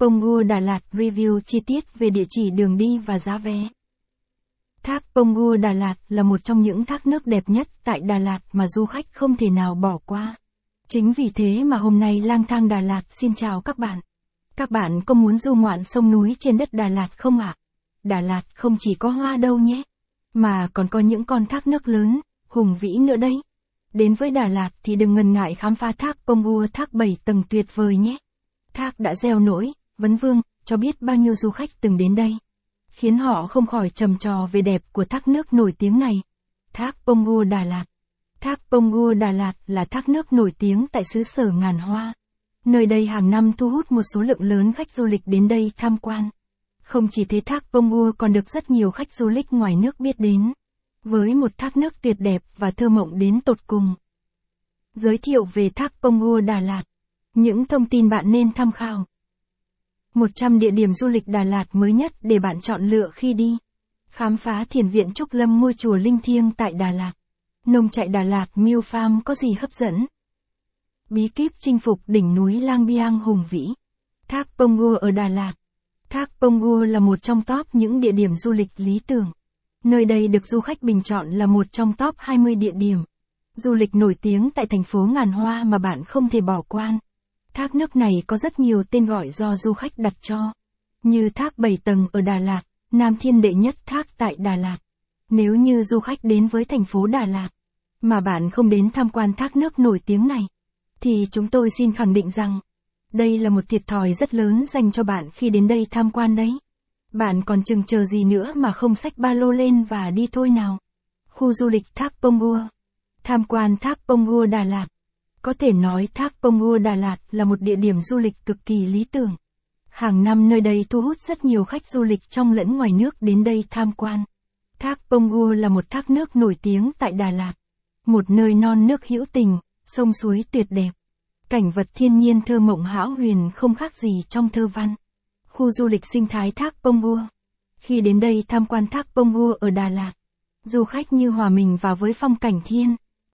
Pongour Đà Lạt review chi tiết về địa chỉ, đường đi và giá vé. Thác Pongour Đà Lạt là một trong những thác nước đẹp nhất tại Đà Lạt mà du khách không thể nào bỏ qua. Chính vì thế mà hôm nay Lang Thang Đà Lạt xin chào các bạn. Các bạn có muốn du ngoạn sông núi trên đất Đà Lạt không ạ? Đà Lạt không chỉ có hoa đâu nhé, mà còn có những con thác nước lớn, hùng vĩ nữa đấy. Đến với Đà Lạt thì đừng ngần ngại khám phá thác Pongour, thác 7 tầng tuyệt vời nhé. Thác đã gieo nỗi vấn vương cho biết bao nhiêu du khách từng đến đây, khiến họ không khỏi trầm trò về đẹp của thác nước nổi tiếng này. Thác Pongour Đà Lạt. Thác Pongour Đà Lạt là thác nước nổi tiếng tại xứ sở ngàn hoa. Nơi đây hàng năm thu hút một số lượng lớn khách du lịch đến đây tham quan. Không chỉ thế, thác Pongour còn được rất nhiều khách du lịch ngoài nước biết đến. Với một thác nước tuyệt đẹp và thơ mộng đến tột cùng. Giới thiệu về thác Pongour Đà Lạt. Những thông tin bạn nên tham khảo. 100 địa điểm du lịch Đà Lạt mới nhất để bạn chọn lựa khi đi. Khám phá Thiền viện Trúc Lâm, ngôi chùa linh thiêng tại Đà Lạt. Nông trại Đà Lạt Milk Farm có gì hấp dẫn? Bí kíp chinh phục đỉnh núi Lang Biang hùng vĩ. Thác Pongour ở Đà Lạt. Thác Pongour là một trong top những địa điểm du lịch lý tưởng. Nơi đây được du khách bình chọn là một trong top 20 địa điểm du lịch nổi tiếng tại thành phố ngàn hoa mà bạn không thể bỏ qua. Thác nước này có rất nhiều tên gọi do du khách đặt cho, như thác 7 tầng ở Đà Lạt, Nam Thiên đệ nhất thác tại Đà Lạt. Nếu như du khách đến với thành phố Đà Lạt mà bạn không đến tham quan thác nước nổi tiếng này, thì chúng tôi xin khẳng định rằng đây là một thiệt thòi rất lớn dành cho bạn khi đến đây tham quan đấy. Bạn còn chừng chờ gì nữa mà không xách ba lô lên và đi thôi nào. Khu du lịch thác Pongour. Tham quan thác Pongour Đà Lạt. Có thể nói thác Pongour Đà Lạt là một địa điểm du lịch cực kỳ lý tưởng. Hàng năm nơi đây thu hút rất nhiều khách du lịch trong lẫn ngoài nước đến đây tham quan. Thác Pongour là một thác nước nổi tiếng tại Đà Lạt. Một nơi non nước hữu tình, sông suối tuyệt đẹp. Cảnh vật thiên nhiên thơ mộng hão huyền không khác gì trong thơ văn. Khu du lịch sinh thái thác Pongour. Khi đến đây tham quan thác Pongour ở Đà Lạt, du khách như hòa mình vào với phong cảnh thiên